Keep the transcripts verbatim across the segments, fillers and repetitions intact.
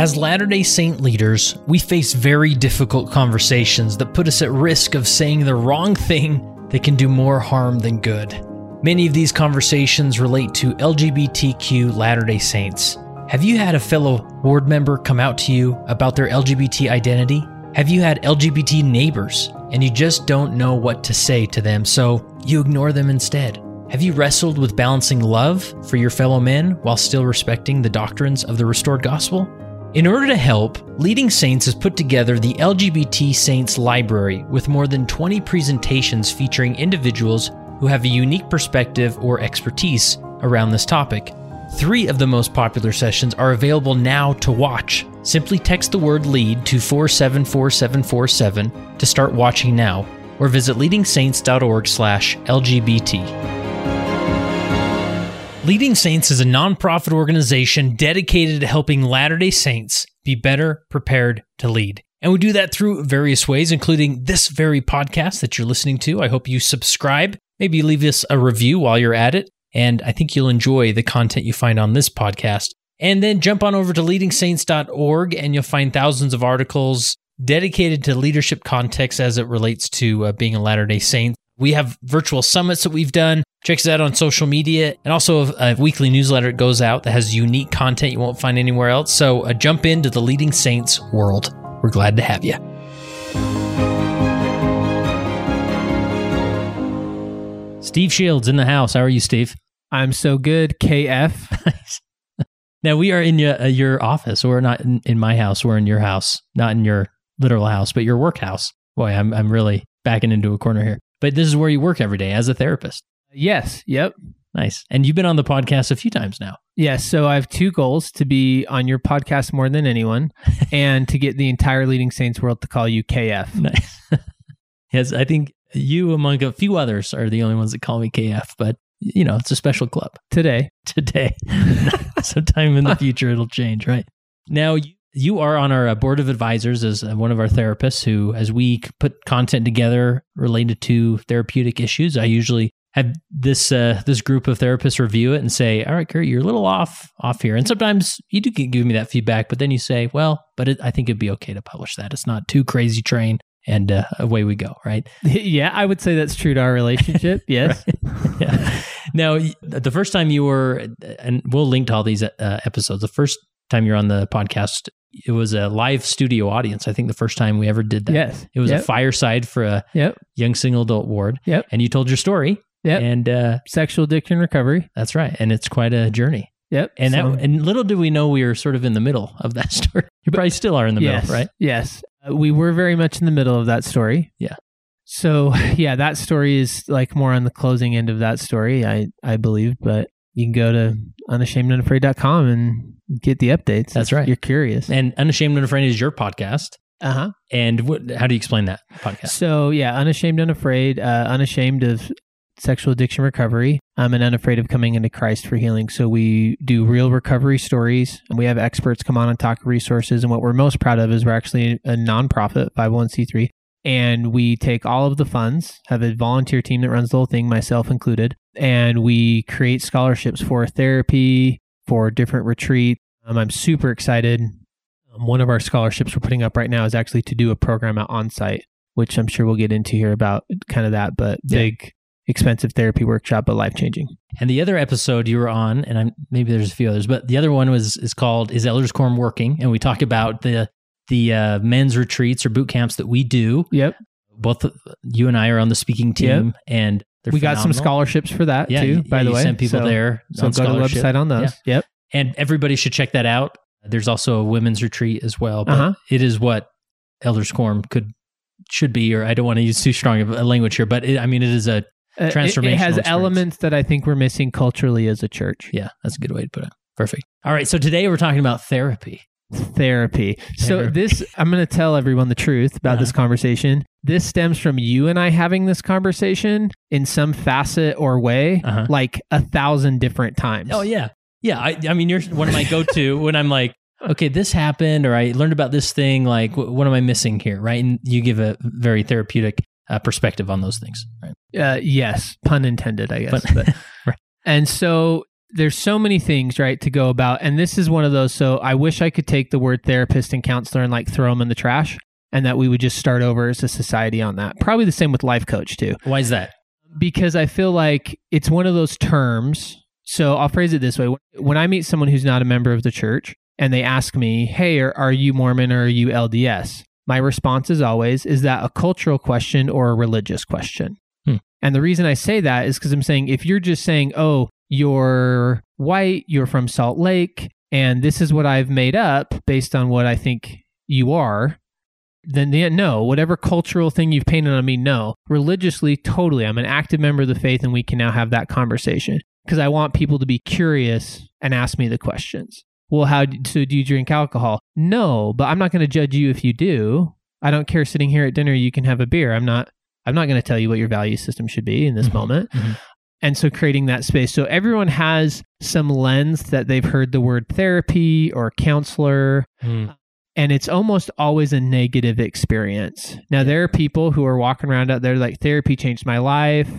As Latter-day Saint leaders, we face very difficult conversations that put us at risk of saying the wrong thing that can do more harm than good. Many of these conversations relate to L G B T Q Latter-day Saints. Have you had a fellow board member come out to you about their L G B T identity? Have you had L G B T neighbors and you just don't know what to say to them, so you ignore them instead? Have you wrestled with balancing love for your fellow men while still respecting the doctrines of the restored gospel? In order to help, Leading Saints has put together the L G B T Saints Library with more than twenty presentations featuring individuals who have a unique perspective or expertise around this topic. Three of the most popular sessions are available now to watch. Simply text the word LEAD to four seven four seven four seven to start watching now, or visit leading saints dot org slash L G B T. Leading Saints is a nonprofit organization dedicated to helping Latter-day Saints be better prepared to lead. And we do that through various ways, including this very podcast that you're listening to. I hope you subscribe. Maybe leave us a review while you're at it. And I think you'll enjoy the content you find on this podcast. And then jump on over to leading saints dot org and you'll find thousands of articles dedicated to leadership context as it relates to uh, being a Latter-day Saint. We have virtual summits that we've done. Check us out on social media, and also a, a weekly newsletter that goes out that has unique content you won't find anywhere else. So uh, jump into the Leading Saints world. We're glad to have you. Steve Shields in the house. How are you, Steve? I'm so good, K F. Now, we are in your, uh, your office. We're not in, in my house. We're in your house. Not in your literal house, but your workhouse. Boy, I'm I'm really backing into a corner here. But this is where you work every day as a therapist. Yes. Yep. Nice. And you've been on the podcast a few times now. Yes. So I have two goals: to be on your podcast more than anyone and to get the entire Leading Saints world to call you K F. Nice. Yes. I think you, among a few others, are the only ones that call me K F, but you know, it's a special club. Today. Today. Sometime in the future, it'll change, right? Now, you You are on our board of advisors as one of our therapists who, as we put content together related to therapeutic issues, I usually have this uh, this group of therapists review it and say, all right, Kurt, you're a little off off here. And sometimes you do give me that feedback, but then you say, well, but it, I think it'd be okay to publish that. It's not too crazy train, and uh, away we go, right? Yeah, I would say that's true to our relationship, yes. Yeah. Now, the first time you were, and we'll link to all these uh, episodes, the first time you're on the podcast, it was a live studio audience. I think the first time we ever did that. Yes. It was yep. a fireside for a yep. young single adult ward. Yep. And you told your story. Yep. And uh, sexual addiction recovery. That's right. And it's quite a journey. Yep. And so, that, and little did we know we were sort of in the middle of that story. You probably still are in the yes, middle, right? Yes. Uh, we were very much in the middle of that story. Yeah. So yeah, that story is like more on the closing end of that story, I, I believe. But you can go to unashamed and unafraid dot com and get the updates. That's right. You're curious. And Unashamed and Unafraid is your podcast. Uh-huh. And what, how do you explain that podcast? So yeah, Unashamed and Unafraid, uh, unashamed of sexual addiction recovery, um, and unafraid of coming into Christ for healing. So we do real recovery stories, and we have experts come on and talk resources. And what we're most proud of is we're actually a nonprofit, five oh one c three. And we take all of the funds, have a volunteer team that runs the whole thing, myself included, and we create scholarships for therapy, for different retreats. Um, I'm super excited. Um, one of our scholarships we're putting up right now is actually to do a program at on site, which I'm sure we'll get into here about kind of that, but yeah. Big, expensive therapy workshop, but life-changing. And the other episode you were on, and I'm, maybe there's a few others, but the other one was is called, Is Elders Quorum Working? And we talk about the the uh, men's retreats or boot camps that we do. Yep. Both you and I are on the speaking team, yep. and they're we phenomenal. Got some scholarships for that yeah, too, you, by you the way. Send people so, there. So go to the website on those. Yeah. Yep. And everybody should check that out. There's also a women's retreat as well, but uh-huh. it is what Elders Quorum could, should be, or I don't want to use too strong of a language here, but it, I mean, it is a uh, transformational It, it has experience. Elements that I think we're missing culturally as a church. Yeah, that's a good way to put it. Perfect. All right. So today we're talking about therapy. Therapy. So this, I'm going to tell everyone the truth about uh-huh. this conversation. This stems from you and I having this conversation in some facet or way, uh-huh. like a thousand different times. Oh yeah. Yeah. I, I mean, you're one of my go-to when I'm like, okay, this happened, or I learned about this thing. Like, wh- what am I missing here? Right. And you give a very therapeutic uh, perspective on those things. Right. Uh, yes. Pun intended, I guess. But, but, right. And so there's so many things, right, to go about. And this is one of those. So I wish I could take the word therapist and counselor and like throw them in the trash, and that we would just start over as a society on that. Probably the same with life coach too. Why is that? Because I feel like it's one of those terms. So I'll phrase it this way. When I meet someone who's not a member of the church and they ask me, hey, are, are you Mormon or are you L D S? My response is always, is that a cultural question or a religious question? Hmm. And the reason I say that is because I'm saying, if you're just saying, oh, you're white, you're from Salt Lake, and this is what I've made up based on what I think you are, then the, no, whatever cultural thing you've painted on me, no. Religiously, totally. I'm an active member of the faith, and we can now have that conversation because I want people to be curious and ask me the questions. Well, how do, so do you drink alcohol? No, but I'm not going to judge you if you do. I don't care. Sitting here at dinner, you can have a beer. I'm not, I'm not going to tell you what your value system should be in this mm-hmm. moment. Mm-hmm. And so creating that space. So everyone has some lens that they've heard the word therapy or counselor. Mm. And it's almost always a negative experience. Now, there are people who are walking around out there like, therapy changed my life.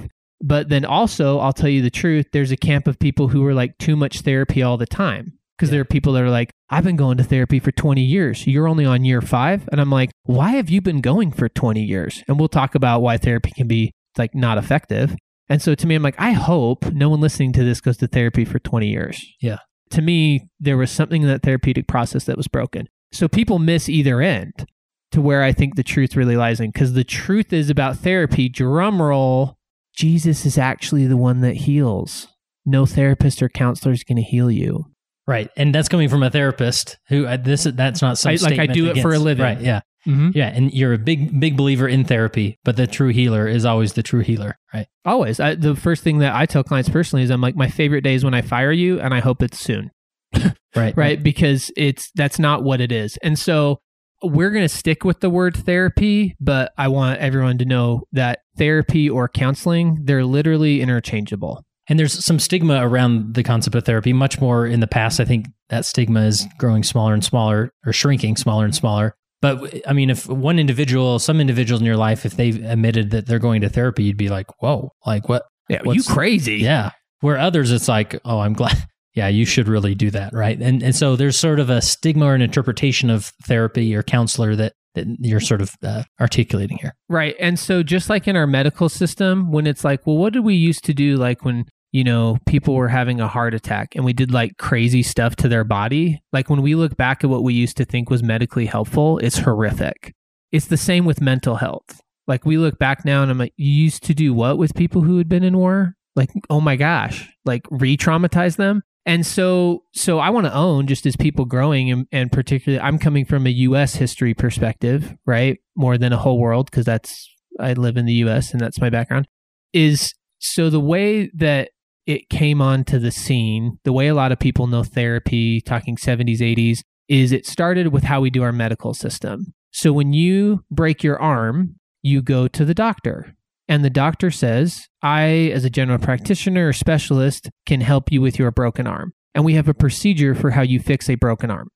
But then also, I'll tell you the truth, there's a camp of people who are like too much therapy all the time. Because yeah. there are people that are like, I've been going to therapy for twenty years. You're only on year five. And I'm like, why have you been going for twenty years? And we'll talk about why therapy can be like not effective. And so to me, I'm like, I hope no one listening to this goes to therapy for twenty years. Yeah. To me, there was something in that therapeutic process that was broken. So people miss either end to where I think the truth really lies in. Because the truth is about therapy, drumroll, Jesus is actually the one that heals. No therapist or counselor is going to heal you. Right. And that's coming from a therapist who uh, this that's not some I, statement. Like I do against, it for a living. Right. Yeah. Mm-hmm. Yeah. And you're a big, big believer in therapy, but the true healer is always the true healer. Right. Always. I, the first thing that I tell clients personally is I'm like, my favorite day is when I fire you, and I hope it's soon. Right. Right. Because it's, that's not what it is. And so we're going to stick with the word therapy, but I want everyone to know that therapy or counseling, they're literally interchangeable. And there's some stigma around the concept of therapy, much more in the past. I think that stigma is growing smaller and smaller, or shrinking smaller and smaller. But I mean, if one individual, some individuals in your life, if they've admitted that they're going to therapy, you'd be like, whoa, like what? Yeah, you crazy. Yeah. Where others, it's like, oh, I'm glad. Yeah, you should really do that, right? And and so there's sort of a stigma or an interpretation of therapy or counselor that, that you're sort of uh, articulating here. Right. And so just like in our medical system, when it's like, well, what did we used to do? Like when, you know, people were having a heart attack and we did like crazy stuff to their body. Like when we look back at what we used to think was medically helpful, it's horrific. It's the same with mental health. Like we look back now and I'm like, you used to do what with people who had been in war? Like, oh my gosh, like re-traumatize them. And so, so I want to own, just as people growing, and, and particularly I'm coming from a U S history perspective, right? More than a whole world, because that's, I live in the U S and that's my background. Is so the way that it came onto the scene, the way a lot of people know therapy, talking seventies, eighties, is it started with how we do our medical system. So when you break your arm, you go to the doctor. And the doctor says, I, as a general practitioner or specialist, can help you with your broken arm. And we have a procedure for how you fix a broken arm.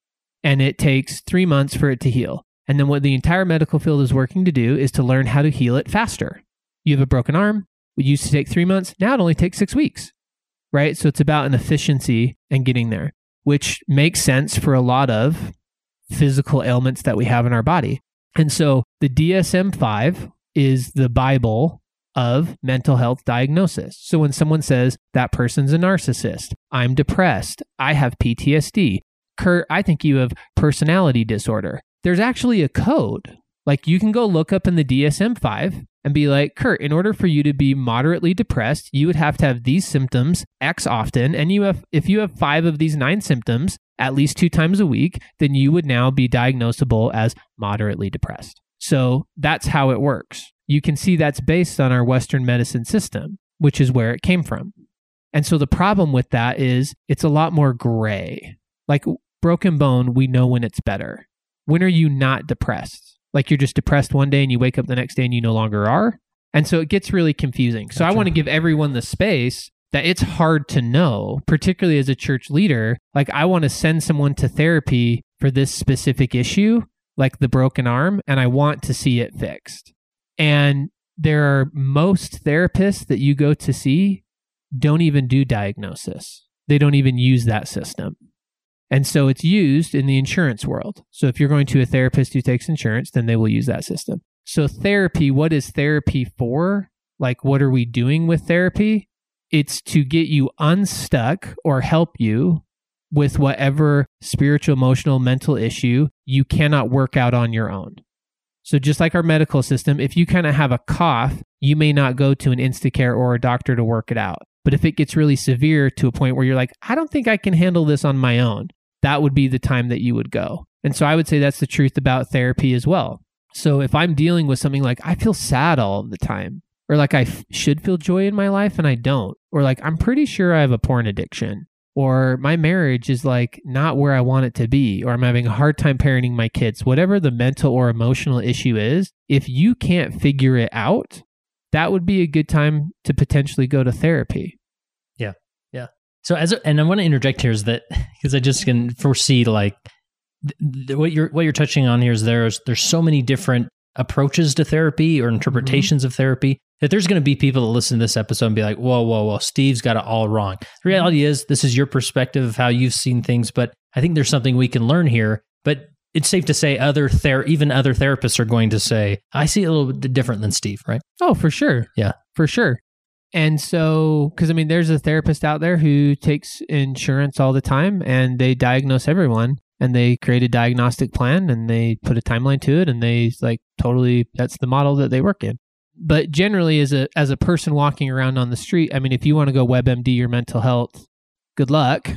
And it takes three months for it to heal. And then what the entire medical field is working to do is to learn how to heal it faster. You have a broken arm. It used to take three months. Now it only takes six weeks, right? So it's about an efficiency and getting there, which makes sense for a lot of physical ailments that we have in our body. And so the D S M five is the Bible of mental health diagnosis. So when someone says, that person's a narcissist, I'm depressed, I have P T S D, Kurt, I think you have personality disorder. There's actually a code. Like you can go look up in the D S M five and be like, Kurt, in order for you to be moderately depressed, you would have to have these symptoms X often. And you have, if you have five of these nine symptoms at least two times a week, then you would now be diagnosable as moderately depressed. So that's how it works. You can see that's based on our Western medicine system, which is where it came from. And so the problem with that is it's a lot more gray. Like broken bone, we know when it's better. When are you not depressed? Like you're just depressed one day and you wake up the next day and you no longer are. And so it gets really confusing. So gotcha. I want to give everyone the space that it's hard to know, particularly as a church leader. Like I want to send someone to therapy for this specific issue, like the broken arm, and I want to see it fixed. And there are most therapists that you go to see don't even do diagnosis. they don't even use that system. And so it's used in the insurance world. So if you're going to a therapist who takes insurance, then they will use that system. So therapy, what is therapy for? Like, what are we doing with therapy? It's to get you unstuck or help you with whatever spiritual, emotional, mental issue you cannot work out on your own. So just like our medical system, if you kind of have a cough, you may not go to an Instacare or a doctor to work it out. But if it gets really severe to a point where you're like, I don't think I can handle this on my own, that would be the time that you would go. And so I would say that's the truth about therapy as well. So if I'm dealing with something like, I feel sad all of the time, or like I f- should feel joy in my life and I don't, or like, I'm pretty sure I have a porn addiction, or my marriage is like not where I want it to be, or I'm having a hard time parenting my kids, whatever the mental or emotional issue is, if you can't figure it out, that would be a good time to potentially go to therapy. Yeah. Yeah. So as, a, and I want to interject here is that, because I just can foresee like th- th- what you're, what you're touching on here is there's, there's so many different approaches to therapy or interpretations mm-hmm. of therapy, that there's going to be people that listen to this episode and be like, whoa, whoa, whoa, Steve's got it all wrong. The reality is this is your perspective of how you've seen things, but I think there's something we can learn here. But it's safe to say other ther- even other therapists are going to say, I see it a little bit different than Steve, right? Oh, for sure. Yeah, for sure. And so, because I mean, there's a therapist out there who takes insurance all the time and they diagnose everyone. And they create a diagnostic plan and they put a timeline to it and they like totally, that's the model that they work in. But generally as a as a person walking around on the street, I mean, if you want to go WebMD your mental health, good luck,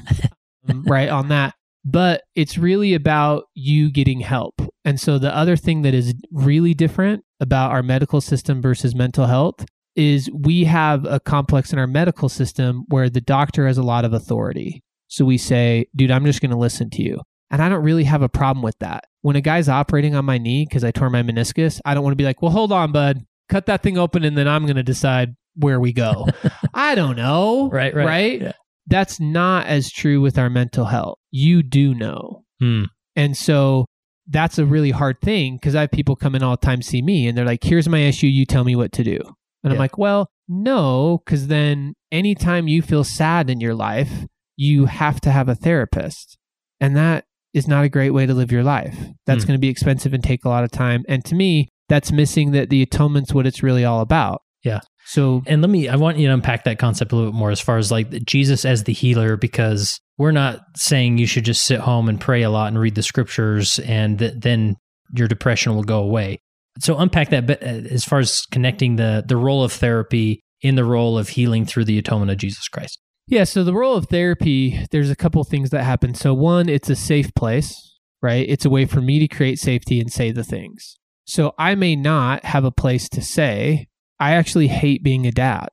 right, on that. But it's really about you getting help. And so the other thing that is really different about our medical system versus mental health is we have a complex in our medical system where the doctor has a lot of authority. So we say, dude, I'm just going to listen to you. And I don't really have a problem with that. When a guy's operating on my knee because I tore my meniscus, I don't want to be like, well, hold on, bud, cut that thing open and then I'm going to decide where we go. I don't know. Right, right. Right? Yeah. That's not as true with our mental health. You do know. Hmm. And so that's a really hard thing because I have people come in all the time, see me, and they're like, here's my issue. You tell me what to do. And yeah. I'm like, well, no, because then anytime you feel sad in your life, you have to have a therapist. And that is not a great way to live your life. That's mm. going to be expensive and take a lot of time. And to me, that's missing that the atonement's what it's really all about. Yeah. So, and let me, I want you to unpack that concept a little bit more as far as like Jesus as the healer, because we're not saying you should just sit home and pray a lot and read the scriptures and th- then your depression will go away. So unpack that bit as far as connecting the the role of therapy in the role of healing through the atonement of Jesus Christ. Yeah. So the role of therapy, there's a couple things that happen. So one, it's a safe place, right? It's a way for me to create safety and say the things. So I may not have a place to say, I actually hate being a dad.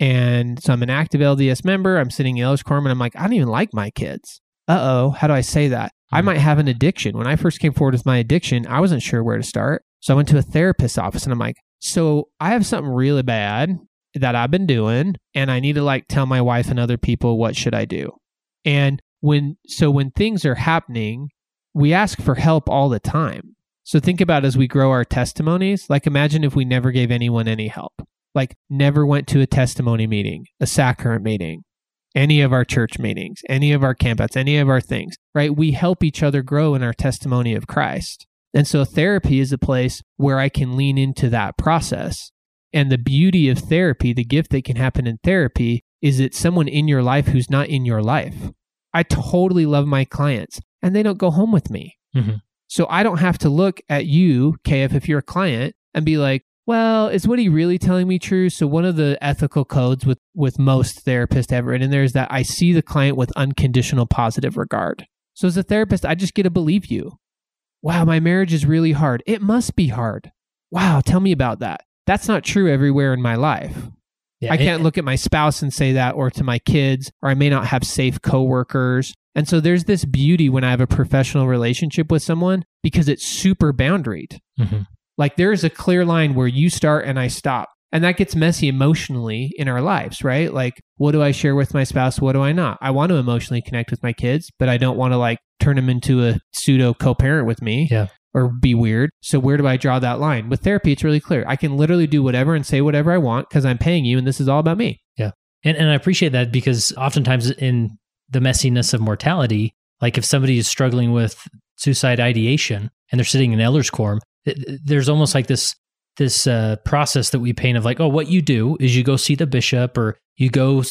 And so I'm an active L D S member. I'm sitting in elders quorum and I'm like, I don't even like my kids. Uh-oh. How do I say that? Mm-hmm. I might have an addiction. When I first came forward with my addiction, I wasn't sure where to start. So I went to a therapist's office and I'm like, so I have something really bad that I've been doing and I need to like tell my wife and other people, what should I do? And when, so when things are happening, we ask for help all the time. So think about as we grow our testimonies, like imagine if we never gave anyone any help, like never went to a testimony meeting, a sacrament meeting, any of our church meetings, any of our campouts, any of our things, right? We help each other grow in our testimony of Christ. And so therapy is a place where I can lean into that process. And the beauty of therapy, the gift that can happen in therapy, is it's someone in your life who's not in your life. I totally love my clients and they don't go home with me. Mm-hmm. So I don't have to look at you, K F, if you're a client and be like, well, is what he really telling me true? So one of the ethical codes with, with most therapists ever in there is that I see the client with unconditional positive regard. So as a therapist, I just get to believe you. Wow, my marriage is really hard. It must be hard. Wow, tell me about that. That's not true everywhere in my life. Yeah, I can't it, look at my spouse and say that, or to my kids, or I may not have safe coworkers. And so there's this beauty when I have a professional relationship with someone because it's super boundaried. Mm-hmm. Like there is a clear line where you start and I stop. And that gets messy emotionally in our lives, right? Like, what do I share with my spouse? What do I not? I want to emotionally connect with my kids, but I don't want to like turn them into a pseudo co-parent with me. Yeah. Or be weird. So where do I draw that line? With therapy, it's really clear. I can literally do whatever and say whatever I want because I'm paying you and this is all about me. Yeah. And, and I appreciate that, because oftentimes in the messiness of mortality, like if somebody is struggling with suicide ideation and they're sitting in elders quorum, it, there's almost like this this uh, process that we paint of like, oh, what you do is you go see the bishop, or you go,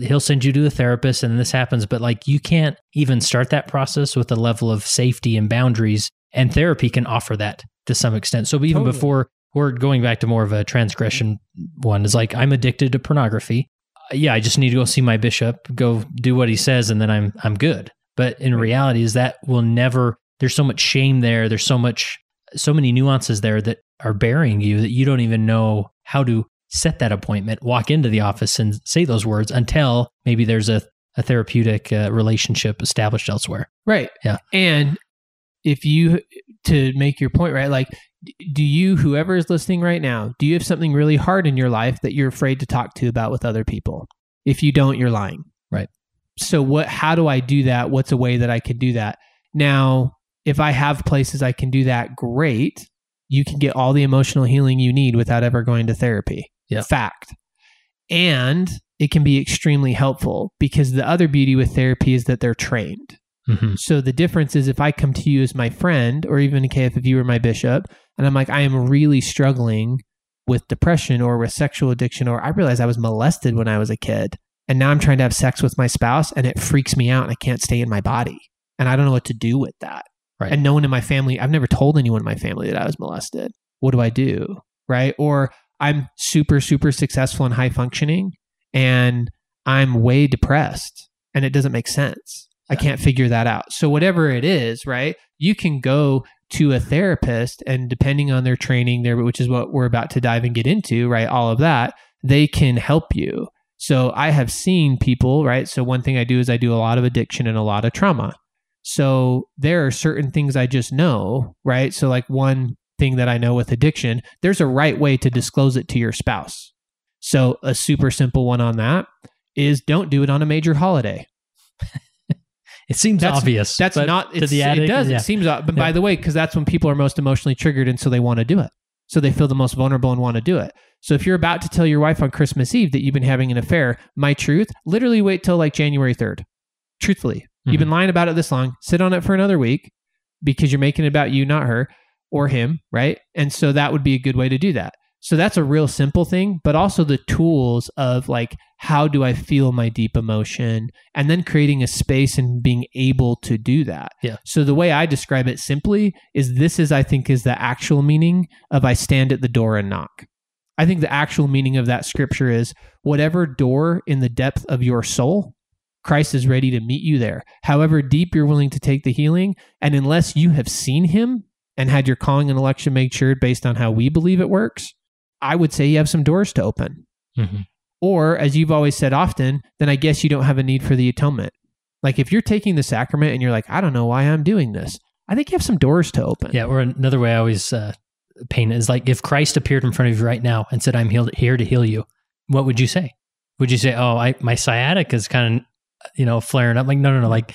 he'll send you to the therapist, and this happens. But like, you can't even start that process with a level of safety and boundaries, and therapy can offer that to some extent. So even totally. Before we're going back to more of a transgression one, is like, I'm addicted to pornography. Yeah, I just need to go see my bishop, go do what he says, and then I'm I'm good. But in reality, is that will never, there's so much shame there, there's so much, so many nuances there that are burying you that you don't even know how to set that appointment, walk into the office and say those words until maybe there's a, a therapeutic uh, relationship established elsewhere. Right. Yeah. And if you, to make your point, right, like, do you, whoever is listening right now, do you have something really hard in your life that you're afraid to talk to about with other people? If you don't, you're lying. Right. So what, how do I do that? What's a way that I can do that? Now, if I have places I can do that, great. You can get all the emotional healing you need without ever going to therapy. Yeah. Fact. And it can be extremely helpful, because the other beauty with therapy is that they're trained. Mm-hmm. So the difference is, if I come to you as my friend, or even okay, if you were my bishop, and I'm like, I am really struggling with depression or with sexual addiction, or I realized I was molested when I was a kid, and now I'm trying to have sex with my spouse and it freaks me out and I can't stay in my body and I don't know what to do with that. Right. And no one in my family, I've never told anyone in my family that I was molested. What do I do? Right. Or I'm super, super successful and high functioning, and I'm way depressed and it doesn't make sense. I can't figure that out. So whatever it is, right, you can go to a therapist, and depending on their training there, which is what we're about to dive and get into, right, all of that, they can help you. So I have seen people, right, so one thing I do is I do a lot of addiction and a lot of trauma. So there are certain things I just know, right? So like one thing that I know with addiction, there's a right way to disclose it to your spouse. So a super simple one on that is, don't do it on a major holiday. It seems that's, obvious. That's not, it's, the addict, it does. Yeah. It seems, but yeah. By the way, because that's when people are most emotionally triggered, and so they want to do it. So they feel the most vulnerable and want to do it. So if you're about to tell your wife on Christmas Eve that you've been having an affair, my truth, literally wait till like January third. Truthfully, mm-hmm. You've been lying about it this long, sit on it for another week, because you're making it about you, not her or him, right? And so that would be a good way to do that. So that's a real simple thing, but also the tools of like, how do I feel my deep emotion, and then creating a space and being able to do that. Yeah. So the way I describe it simply is, this is, I think, is the actual meaning of I stand at the door and knock. I think the actual meaning of that scripture is, whatever door in the depth of your soul, Christ is ready to meet you there. However deep you're willing to take the healing, and unless you have seen him and had your calling and election made sure based on how we believe it works, I would say you have some doors to open. Mm-hmm. Or as you've always said often, then I guess you don't have a need for the atonement. Like if you're taking the sacrament and you're like, I don't know why I'm doing this, I think you have some doors to open. Yeah. Or another way I always uh, paint it is like, if Christ appeared in front of you right now and said, I'm healed, here to heal you, what would you say? Would you say, oh, I, my sciatica is kind of, you know, flaring up? Like, no, no, no. Like,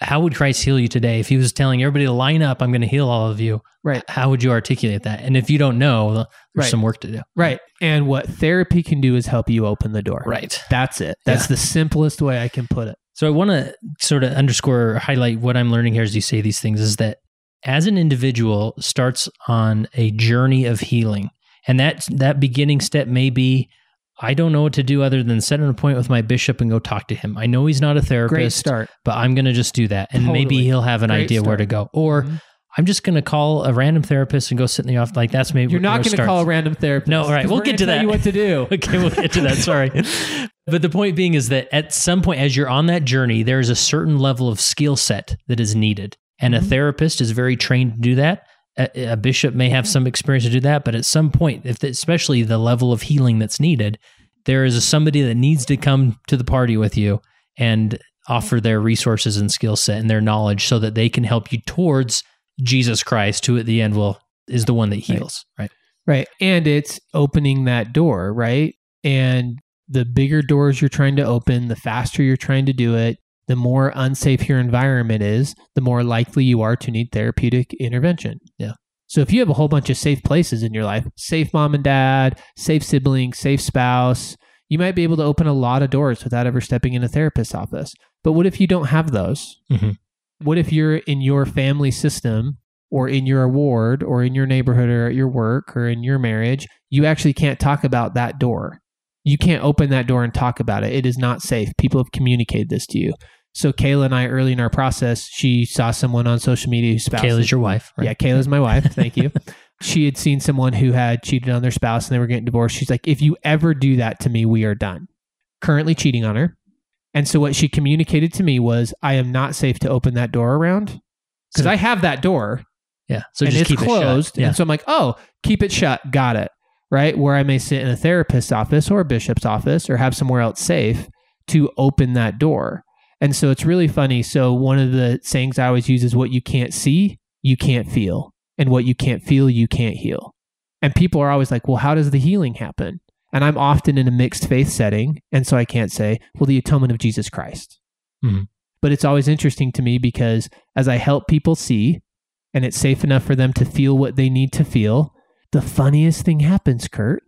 how would Christ heal you today? If he was telling everybody to line up, I'm going to heal all of you. Right. How would you articulate that? And if you don't know, there's right. some work to do. Right. And what therapy can do is help you open the door. Right. That's it. That's yeah. the simplest way I can put it. So I want to sort of underscore or highlight what I'm learning here as you say these things is that as an individual starts on a journey of healing, and that, that beginning step may be, I don't know what to do other than set an appointment with my bishop and go talk to him. I know he's not a therapist, Great start. But I'm going to just do that. And totally. Maybe he'll have an Great idea start. Where to go. Or mm-hmm. I'm just going to call a random therapist and go sit in the office. Like that's maybe You're not going to call a random therapist. No, all right. We'll get to that. Tell you what to do. Okay, we'll get to that. Sorry. But the point being is that at some point, as you're on that journey, there is a certain level of skill set that is needed. And mm-hmm. a therapist is very trained to do that. A, a bishop may have some experience to do that, but at some point, if the, especially the level of healing that's needed, there is a, somebody that needs to come to the party with you and offer their resources and skill set and their knowledge so that they can help you towards Jesus Christ, who at the end will is the one that heals, right? Right. Right. And it's opening that door, right? And the bigger doors you're trying to open, the faster you're trying to do it, the more unsafe your environment is, the more likely you are to need therapeutic intervention. Yeah. So if you have a whole bunch of safe places in your life, safe mom and dad, safe sibling, safe spouse, you might be able to open a lot of doors without ever stepping in a therapist's office. But what if you don't have those? Mm-hmm. What if you're in your family system or in your ward or in your neighborhood or at your work or in your marriage, you actually can't talk about that door. You can't open that door and talk about it. It is not safe. People have communicated this to you. So Kayla and I, early in our process, she saw someone on social media whose spouse... Kayla's your wife, right? Yeah, Kayla's my wife. Thank you. She had seen someone who had cheated on their spouse and they were getting divorced. She's like, if you ever do that to me, we are done. Currently cheating on her. And so what she communicated to me was, I am not safe to open that door around because so, I have that door. Yeah. So just it's keep closed. It shut. Yeah. And so I'm like, oh, keep it shut. Got it. Right. Where I may sit in a therapist's office or a bishop's office or have somewhere else safe to open that door. And so it's really funny. So one of the sayings I always use is what you can't see, you can't feel. And what you can't feel, you can't heal. And people are always like, well, how does the healing happen? And I'm often in a mixed faith setting. And so I can't say, well, the atonement of Jesus Christ. Mm-hmm. But it's always interesting to me because as I help people see, and it's safe enough for them to feel what they need to feel, the funniest thing happens, Kurt.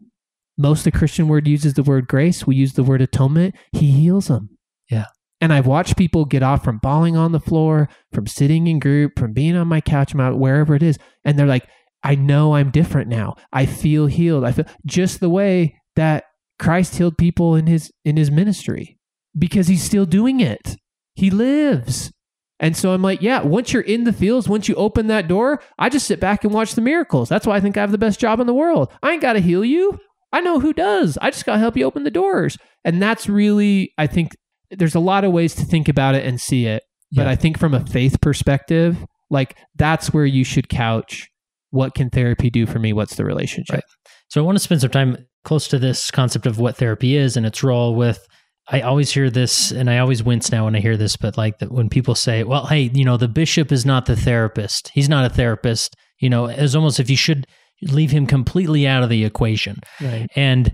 Most of the Christian word uses the word grace. We use the word atonement. He heals them. Yeah. And I've watched people get off from bawling on the floor, from sitting in group, from being on my couch, wherever it is. And they're like, I know I'm different now. I feel healed. I feel just the way that Christ healed people in his, in his ministry because he's still doing it. He lives. And so I'm like, yeah, once you're in the fields, once you open that door, I just sit back and watch the miracles. That's why I think I have the best job in the world. I ain't got to heal you. I know who does. I just got to help you open the doors. And that's really, I think, there's a lot of ways to think about it and see it. But yeah. I think from a faith perspective, like that's where you should couch. What can therapy do for me? What's the relationship? Right. So I want to spend some time close to this concept of what therapy is and its role with, I always hear this and I always wince now when I hear this, but like that when people say, well, hey, you know, the bishop is not the therapist. He's not a therapist. You know, it's almost if you should leave him completely out of the equation. Right. And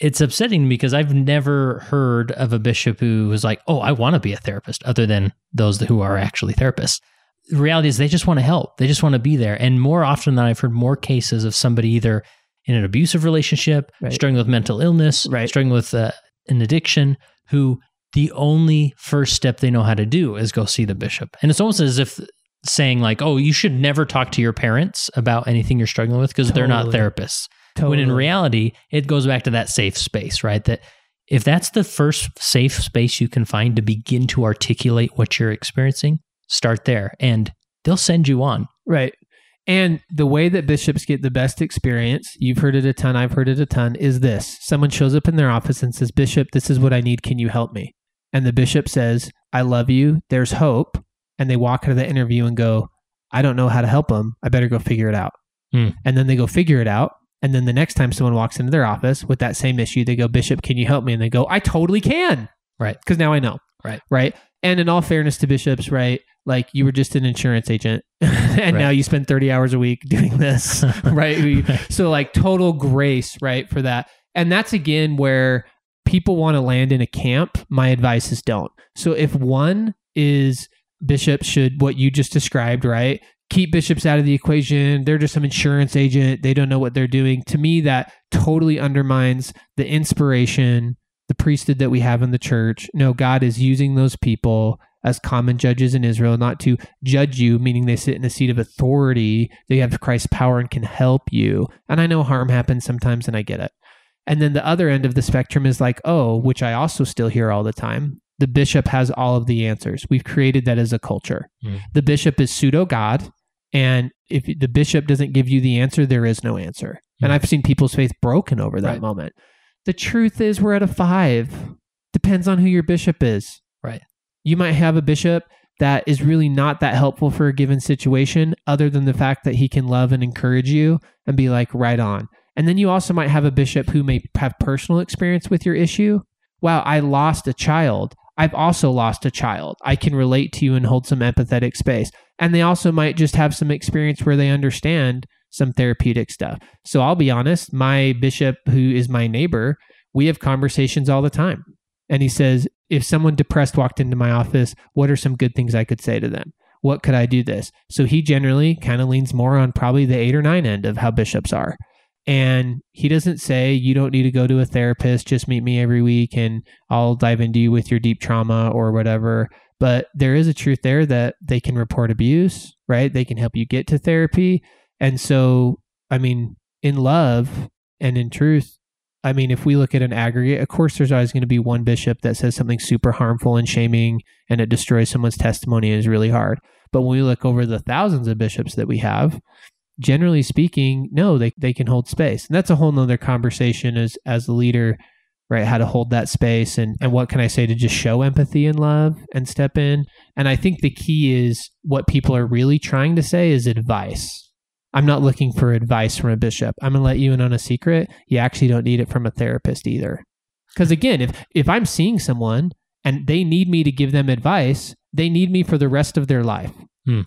it's upsetting because I've never heard of a bishop who was like, oh, I want to be a therapist, other than those who are actually therapists. The reality is they just want to help. They just want to be there. And more often than I've heard more cases of somebody either in an abusive relationship, right, struggling with mental illness, right, struggling with uh, an addiction, who the only first step they know how to do is go see the bishop. And it's almost as if saying like, oh, you should never talk to your parents about anything you're struggling with because totally. They're not therapists. Totally. When in reality, it goes back to that safe space, right? That if that's the first safe space you can find to begin to articulate what you're experiencing, start there and they'll send you on. Right. And the way that bishops get the best experience, you've heard it a ton, I've heard it a ton, is this. Someone shows up in their office and says, Bishop, this is what I need. Can you help me? And the bishop says, I love you. There's hope. And they walk out of the interview and go, I don't know how to help them. I better go figure it out. Mm. And then they go figure it out. And then the next time someone walks into their office with that same issue, they go, Bishop, can you help me? And they go, I totally can. Right. Because now I know. Right. Right. And in all fairness to bishops, right, like you were just an insurance agent and right. Now you spend thirty hours a week doing this. Right? Right. So like total grace, right, for that. And that's again where people want to land in a camp. My advice is don't. So if one is bishop should, what you just described, right? Keep bishops out of the equation. They're just some insurance agent. They don't know what they're doing. To me, that totally undermines the inspiration, the priesthood that we have in the church. No, God is using those people as common judges in Israel, not to judge you, meaning they sit in a seat of authority. They have Christ's power and can help you. And I know harm happens sometimes, and I get it. And then the other end of the spectrum is like, oh, which I also still hear all the time. The bishop has all of the answers. We've created that as a culture. Mm. The bishop is pseudo-God. And if the bishop doesn't give you the answer, there is no answer. Mm. And I've seen people's faith broken over that right. moment. The truth is we're at a five. Depends on who your bishop is. Right. You might have a bishop that is really not that helpful for a given situation, other than the fact that he can love and encourage you and be like, right on. And then you also might have a bishop who may have personal experience with your issue. Wow, I lost a child. I've also lost a child. I can relate to you and hold some empathetic space. And they also might just have some experience where they understand some therapeutic stuff. So I'll be honest, my bishop, who is my neighbor, we have conversations all the time. And he says, if someone depressed walked into my office, what are some good things I could say to them? What could I do this? So he generally kind of leans more on probably the eight or nine end of how bishops are. And he doesn't say, you don't need to go to a therapist, just meet me every week and I'll dive into you with your deep trauma or whatever. But there is a truth there that they can report abuse, right? They can help you get to therapy. And so, I mean, in love and in truth, I mean, if we look at an aggregate, of course, there's always going to be one bishop that says something super harmful and shaming and it destroys someone's testimony is really hard. But when we look over the thousands of bishops that we have, generally speaking, no, they, they can hold space. And that's a whole nother conversation as as a leader, right? How to hold that space and, and what can I say to just show empathy and love and step in. And I think the key is what people are really trying to say is advice. I'm not looking for advice from a bishop. I'm going to let you in on a secret. You actually don't need it from a therapist either. Because again, if if I'm seeing someone and they need me to give them advice, they need me for the rest of their life hmm.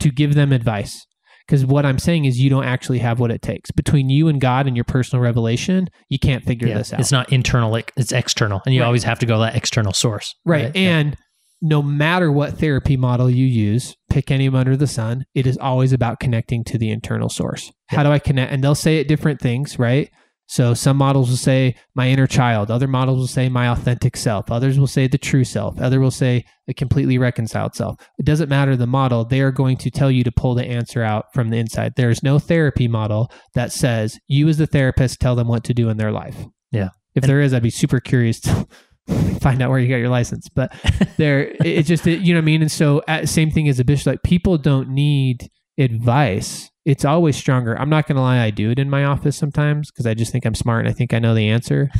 to give them advice. Because what I'm saying is you don't actually have what it takes. Between you and God and your personal revelation, you can't figure yeah, this out. It's not internal, it's external. And you right. always have to go to that external source. Right. right? And yeah. no matter what therapy model you use, pick any under the sun, it is always about connecting to the internal source. Yeah. How do I connect? And they'll say it different things, right? So some models will say my inner child. Other models will say my authentic self. Others will say the true self. Other will say a completely reconciled self. It doesn't matter the model. They are going to tell you to pull the answer out from the inside. There is no therapy model that says you as the therapist tell them what to do in their life. Yeah. If and there is, I'd be super curious to find out where you got your license. But there, it's just, you know what I mean? And so at, same thing as a bishop, like people don't need advice. It's always stronger. I'm not going to lie. I do it in my office sometimes because I just think I'm smart and I think I know the answer,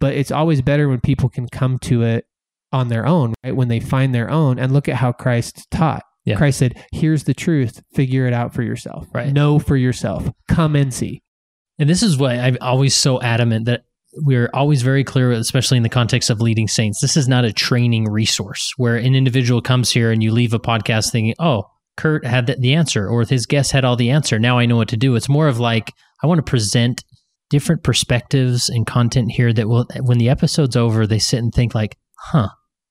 but it's always better when people can come to it on their own, right? When they find their own and look at how Christ taught. Yeah. Christ said, here's the truth. Figure it out for yourself, right? Know for yourself. Come and see. And this is why I'm always so adamant that we're always very clear, especially in the context of Leading Saints. This is not a training resource where an individual comes here and you leave a podcast thinking, oh, Kurt had the answer, or his guest had all the answer. Now I know what to do. It's more of like, I want to present different perspectives and content here that will, when the episode's over, they sit and think like, huh,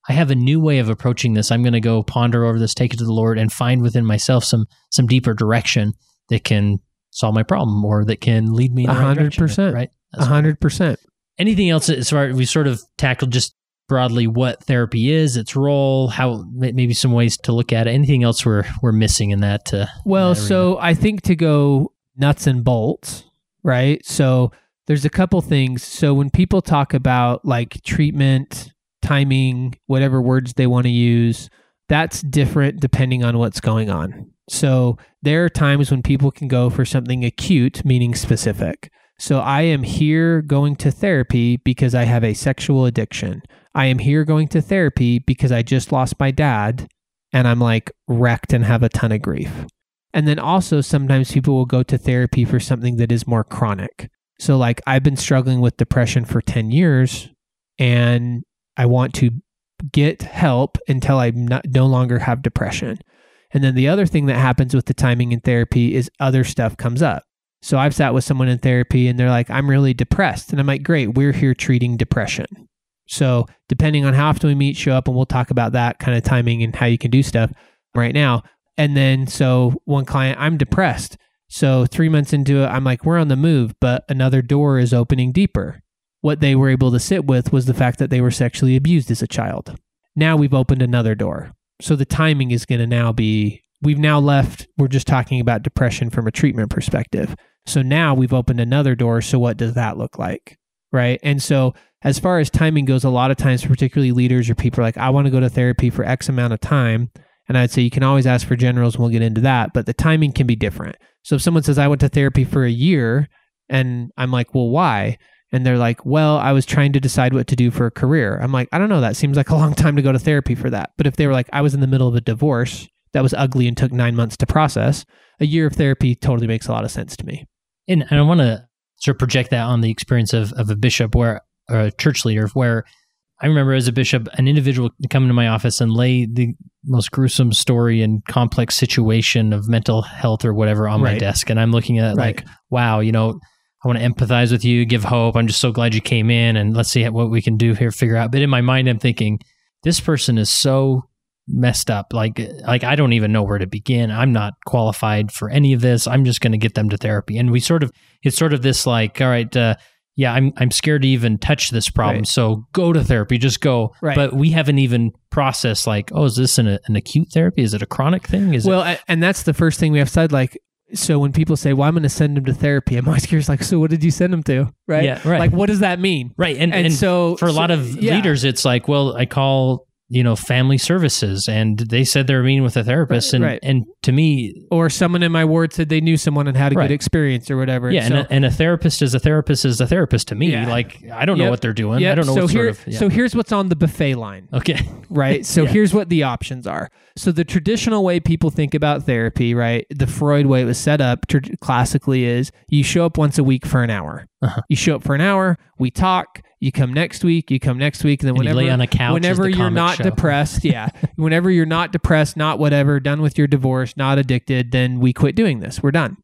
I have a new way of approaching this. I'm going to go ponder over this, take it to the Lord, and find within myself some some deeper direction that can solve my problem or that can lead me in the right direction, right? That's one hundred percent. Right. Anything else as far as we sort of tackled just broadly what therapy is, its role, how maybe some ways to look at it. Anything else we're we're missing in that? Uh, well, in that so I think to go nuts and bolts, right? So there's a couple things. So when people talk about like treatment, timing, whatever words they want to use, that's different depending on what's going on. So there are times when people can go for something acute, meaning specific. So I am here going to therapy because I have a sexual addiction. I am here going to therapy because I just lost my dad and I'm like wrecked and have a ton of grief. And then also sometimes people will go to therapy for something that is more chronic. So like I've been struggling with depression for ten years and I want to get help until I no longer have depression. And then the other thing that happens with the timing in therapy is other stuff comes up. So I've sat with someone in therapy and they're like, I'm really depressed. And I'm like, great, we're here treating depression. So depending on how often we meet, show up and we'll talk about that kind of timing and how you can do stuff right now. And then, so one client, I'm depressed. So three months into it, I'm like, we're on the move, but another door is opening deeper. What they were able to sit with was the fact that they were sexually abused as a child. Now we've opened another door. So the timing is going to now be, we've now left, we're just talking about depression from a treatment perspective. So now we've opened another door. So what does that look like? Right. And so as far as timing goes, a lot of times, particularly leaders or people are like, I want to go to therapy for X amount of time. And I'd say you can always ask for generals and we'll get into that, but the timing can be different. So if someone says, I went to therapy for a year and I'm like, well, why? And they're like, well, I was trying to decide what to do for a career. I'm like, I don't know. That seems like a long time to go to therapy for that. But if they were like, I was in the middle of a divorce that was ugly and took nine months to process, a year of therapy totally makes a lot of sense to me. And I want to sort of project that on the experience of, of a bishop where, or a church leader, where I remember as a bishop, an individual would come into my office and lay the most gruesome story and complex situation of mental health or whatever on right. my desk. And I'm looking at it right. like, wow, you know, I want to empathize with you, give hope. I'm just so glad you came in and let's see what we can do here, figure out. But in my mind, I'm thinking, this person is so messed up. Like, like I don't even know where to begin. I'm not qualified for any of this. I'm just going to get them to therapy. And we sort of, it's sort of this like, all right, uh, yeah, I'm I'm scared to even touch this problem. Right. So go to therapy, just go. Right. But we haven't even processed like, oh, is this an, an acute therapy? Is it a chronic thing? Is well, it- I, and that's the first thing we have said, like, so when people say, well, I'm going to send him to therapy, I'm always curious, like, so what did you send him to? Right. Yeah, right. Like, what does that mean? Right. And, and, and so for a so, lot of yeah. leaders, it's like, well, I call, you know, family services and they said they were meeting with a therapist. Right, and, right. and to me, or someone in my ward said they knew someone and had a right. good experience or whatever. Yeah. And, so, and, a, and a therapist is a therapist is a therapist to me. Yeah. Like, I don't yep. know what they're doing. Yep. I don't know. So, what here, sort of, yeah. so here's what's on the buffet line. Okay. Right. So yeah. here's what the options are. So the traditional way people think about therapy, right? The Freud way it was set up tr- classically is you show up once a week for an hour. Uh-huh. You show up for an hour, we talk, you come next week, you come next week, and then whenever, and you lay on a couch whenever you're not show. depressed, yeah, whenever you're not depressed, not whatever, done with your divorce, not addicted, then we quit doing this. We're done.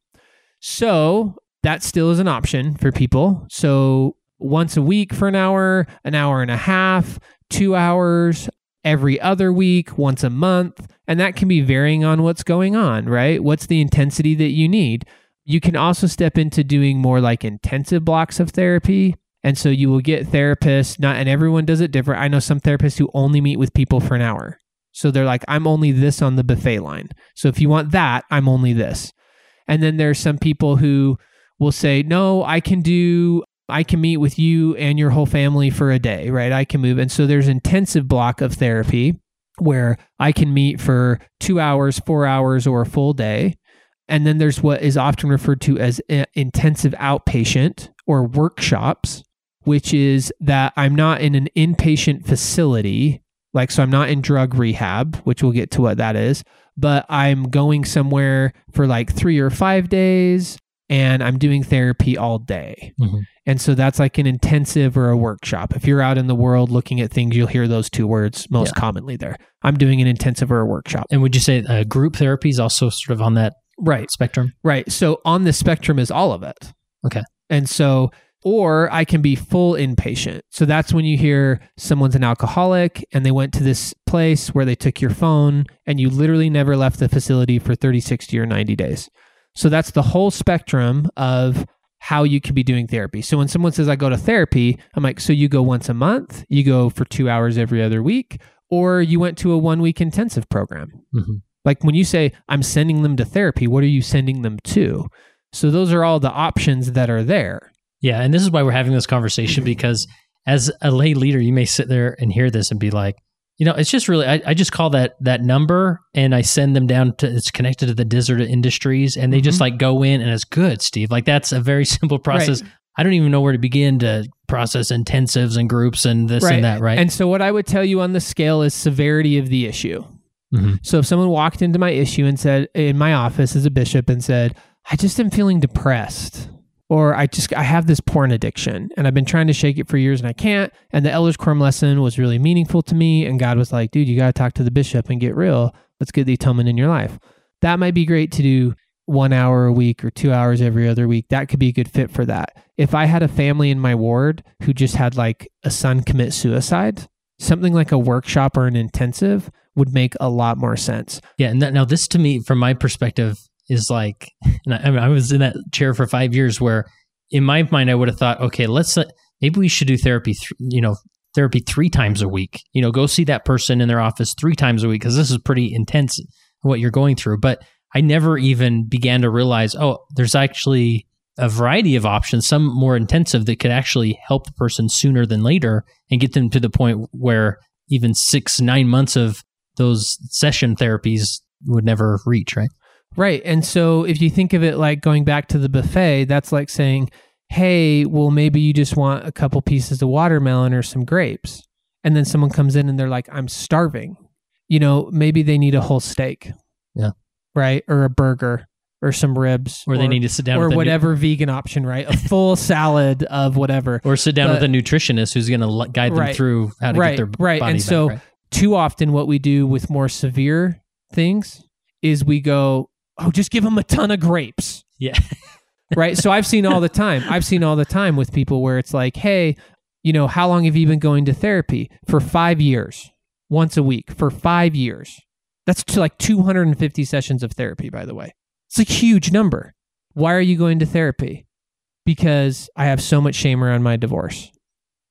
So that still is an option for people. So once a week for an hour, an hour and a half, two hours, every other week, once a month, and that can be varying on what's going on, right? What's the intensity that you need? You can also step into doing more like intensive blocks of therapy. And so you will get therapists, not, and everyone does it different. I know some therapists who only meet with people for an hour. So they're like, I'm only this on the buffet line. So if you want that, I'm only this. And then there's some people who will say, no, I can do, I can meet with you and your whole family for a day, right? I can move. And so there's intensive block of therapy where I can meet for two hours, four hours, or a full day. And then there's what is often referred to as intensive outpatient or workshops, which is that I'm not in an inpatient facility, like, so I'm not in drug rehab, which we'll get to what that is, but I'm going somewhere for like three or five days and I'm doing therapy all day. Mm-hmm. And so that's like an intensive or a workshop. If you're out in the world looking at things, you'll hear those two words most yeah. commonly there. I'm doing an intensive or a workshop. And would you say uh, group therapy is also sort of on that right spectrum? Right. So on the spectrum is all of it. Okay. And so, or I can be full inpatient. So that's when you hear someone's an alcoholic and they went to this place where they took your phone and you literally never left the facility for thirty, sixty, or ninety days. So that's the whole spectrum of how you can be doing therapy. So when someone says, I go to therapy, I'm like, so you go once a month, you go for two hours every other week, or you went to a one week intensive program. Mm-hmm. Like when you say, I'm sending them to therapy, what are you sending them to? So those are all the options that are there. Yeah. And this is why we're having this conversation, because as a lay leader, you may sit there and hear this and be like, you know, it's just really, I, I just call that that number and I send them down to, it's connected to the Desert Industries and they mm-hmm. just like go in and it's good, Steve. Like that's a very simple process. Right. I don't even know where to begin to process intensives and groups and this right. and that, right? And so what I would tell you on the scale is severity of the issue. Mm-hmm. So if someone walked into my issue and said, in my office as a bishop and said, I just am feeling depressed, or I just, I have this porn addiction and I've been trying to shake it for years and I can't. And the elders quorum lesson was really meaningful to me. And God was like, dude, you got to talk to the bishop and get real. Let's get the atonement in your life. That might be great to do one hour a week or two hours every other week. That could be a good fit for that. If I had a family in my ward who just had like a son commit suicide, something like a workshop or an intensive would make a lot more sense. Yeah. And that, now this to me, from my perspective, is like, and I, I, mean, I was in that chair for five years where in my mind, I would have thought, okay, let's, uh, maybe we should do therapy, th- you know, therapy three times a week, you know, go see that person in their office three times a week. Cause this is pretty intense what you're going through. But I never even began to realize, oh, there's actually a variety of options, some more intensive that could actually help the person sooner than later and get them to the point where even six, nine months of those session therapies would never reach, right? Right. And so if you think of it like going back to the buffet, that's like saying, hey, well, maybe you just want a couple pieces of watermelon or some grapes. And then someone comes in and they're like, I'm starving. You know, maybe they need a whole steak. Yeah. Right. Or a burger or some ribs. Or, or they need to sit down or with whatever new- vegan option, right? A full salad of whatever. Or sit down but, with a nutritionist who's going to guide them right, through how to right, get their right. body and back, so right? Too often what we do with more severe things is we go, oh, just give them a ton of grapes. Yeah. Right. So I've seen all the time. I've seen all the time with people where it's like, hey, you know, how long have you been going to therapy? For five years. once a week for five years. That's to like two hundred fifty sessions of therapy, by the way. It's a huge number. Why are you going to therapy? Because I have so much shame around my divorce.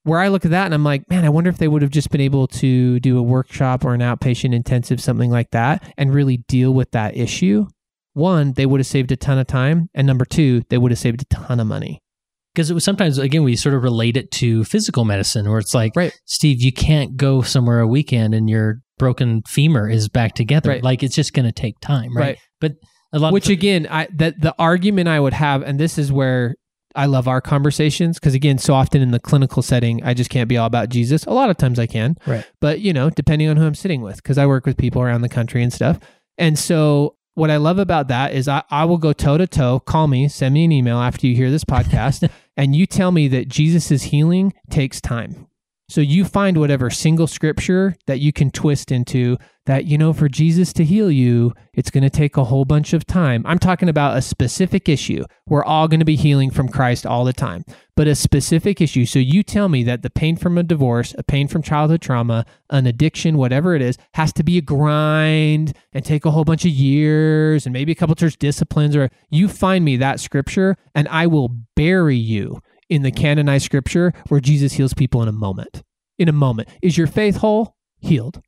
Where I look at that and I'm like, man, I wonder if they would have just been able to do a workshop or an outpatient intensive, something like that, and really deal with that issue. One, they would have saved a ton of time. And number two, they would have saved a ton of money. Because it was sometimes, again, we sort of relate it to physical medicine where it's like, right, Steve, you can't go somewhere a weekend and your broken femur is back together. Right. Like, it's just going to take time. Right. right. But a lot Which of- again, I, that the argument I would have, and this is where I love our conversations, because again, so often in the clinical setting, I just can't be all about Jesus. A lot of times I can, right. But you know, depending on who I'm sitting with, because I work with people around the country and stuff. And so what I love about that is I, I will go toe to toe, call me, send me an email after you hear this podcast, and you tell me that Jesus' healing takes time. So you find whatever single scripture that you can twist into that, you know, for Jesus to heal you, it's going to take a whole bunch of time. I'm talking about a specific issue. We're all going to be healing from Christ all the time, but a specific issue. So you tell me that the pain from a divorce, a pain from childhood trauma, an addiction, whatever it is, has to be a grind and take a whole bunch of years and maybe a couple church disciplines, or you find me that scripture and I will bury you in the canonized scripture where Jesus heals people in a moment. In a moment. Is your faith whole? Healed.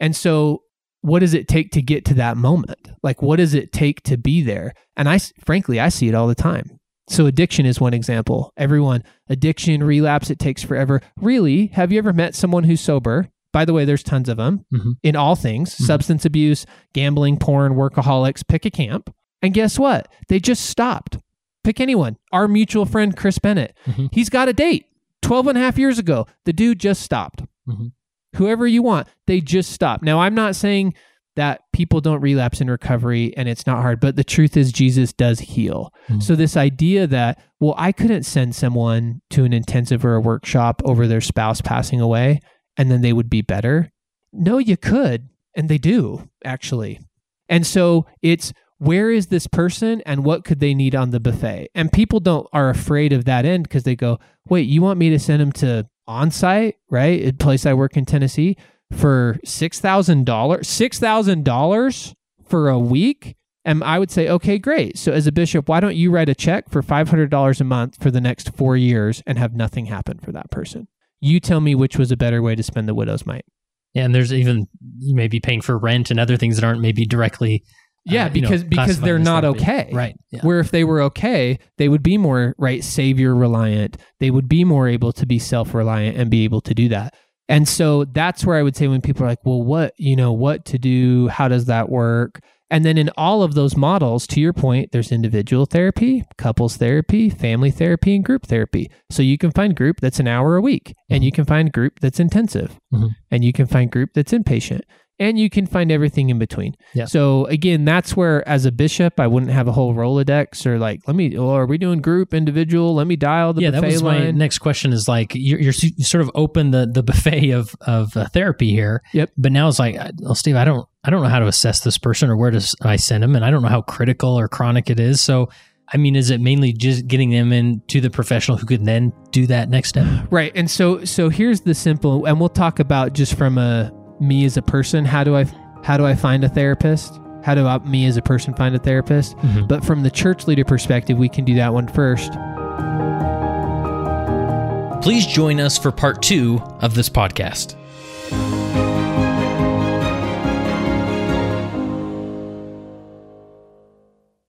And so what does it take to get to that moment? Like, what does it take to be there? And I, frankly, I see it all the time. So addiction is one example. Everyone, addiction, relapse, it takes forever. Really, have you ever met someone who's sober? By the way, there's tons of them mm-hmm. in all things, mm-hmm. substance abuse, gambling, porn, workaholics, pick a camp. And guess what? They just stopped. Pick anyone. Our mutual friend, Chris Bennett. Mm-hmm. He's got a date twelve and a half years ago. The dude just stopped. Mm-hmm. Whoever you want, they just stopped. Now, I'm not saying that people don't relapse in recovery and it's not hard, but the truth is Jesus does heal. Mm-hmm. So this idea that, well, I couldn't send someone to an intensive or a workshop over their spouse passing away and then they would be better. No, you could. And they do, actually. And so it's, where is this person and what could they need on the buffet? And people don't are afraid of that end because they go, wait, you want me to send them to on site, right? A place I work in Tennessee for six thousand dollars, six thousand dollars for a week. And I would say, okay, great. So as a bishop, why don't you write a check for five hundred dollars a month for the next four years and have nothing happen for that person? You tell me which was a better way to spend the widow's mite. Yeah, and there's even, you may be paying for rent and other things that aren't maybe directly... Yeah, uh, because you know, because they're not okay. Right. Yeah. Where if they were okay, they would be more, right, savior reliant. They would be more able to be self-reliant and be able to do that. And so that's where I would say when people are like, well, what, you know, what to do? How does that work? And then in all of those models, to your point, there's individual therapy, couples therapy, family therapy, and group therapy. So you can find group that's an hour a week, and you can find group that's intensive, mm-hmm. and you can find group that's inpatient. And you can find everything in between. Yeah. So again, that's where as a bishop, I wouldn't have a whole Rolodex or like, let me, or are we doing group, individual? Let me dial the yeah, buffet line. Yeah, that was line. My next question is like, you're, you're sort of open the, the buffet of, of uh, therapy here. Yep. But now it's like, well, Steve, I don't, I don't know how to assess this person or where to I send them. And I don't know how critical or chronic it is. So I mean, is it mainly just getting them into the professional who could then do that next step? Right. And so, so here's the simple, and we'll talk about just from a, me as a person, how do I how do I find a therapist? How do I, me as a person find a therapist? Mm-hmm. But from the church leader perspective, we can do that one first. Please join us for part two of this podcast.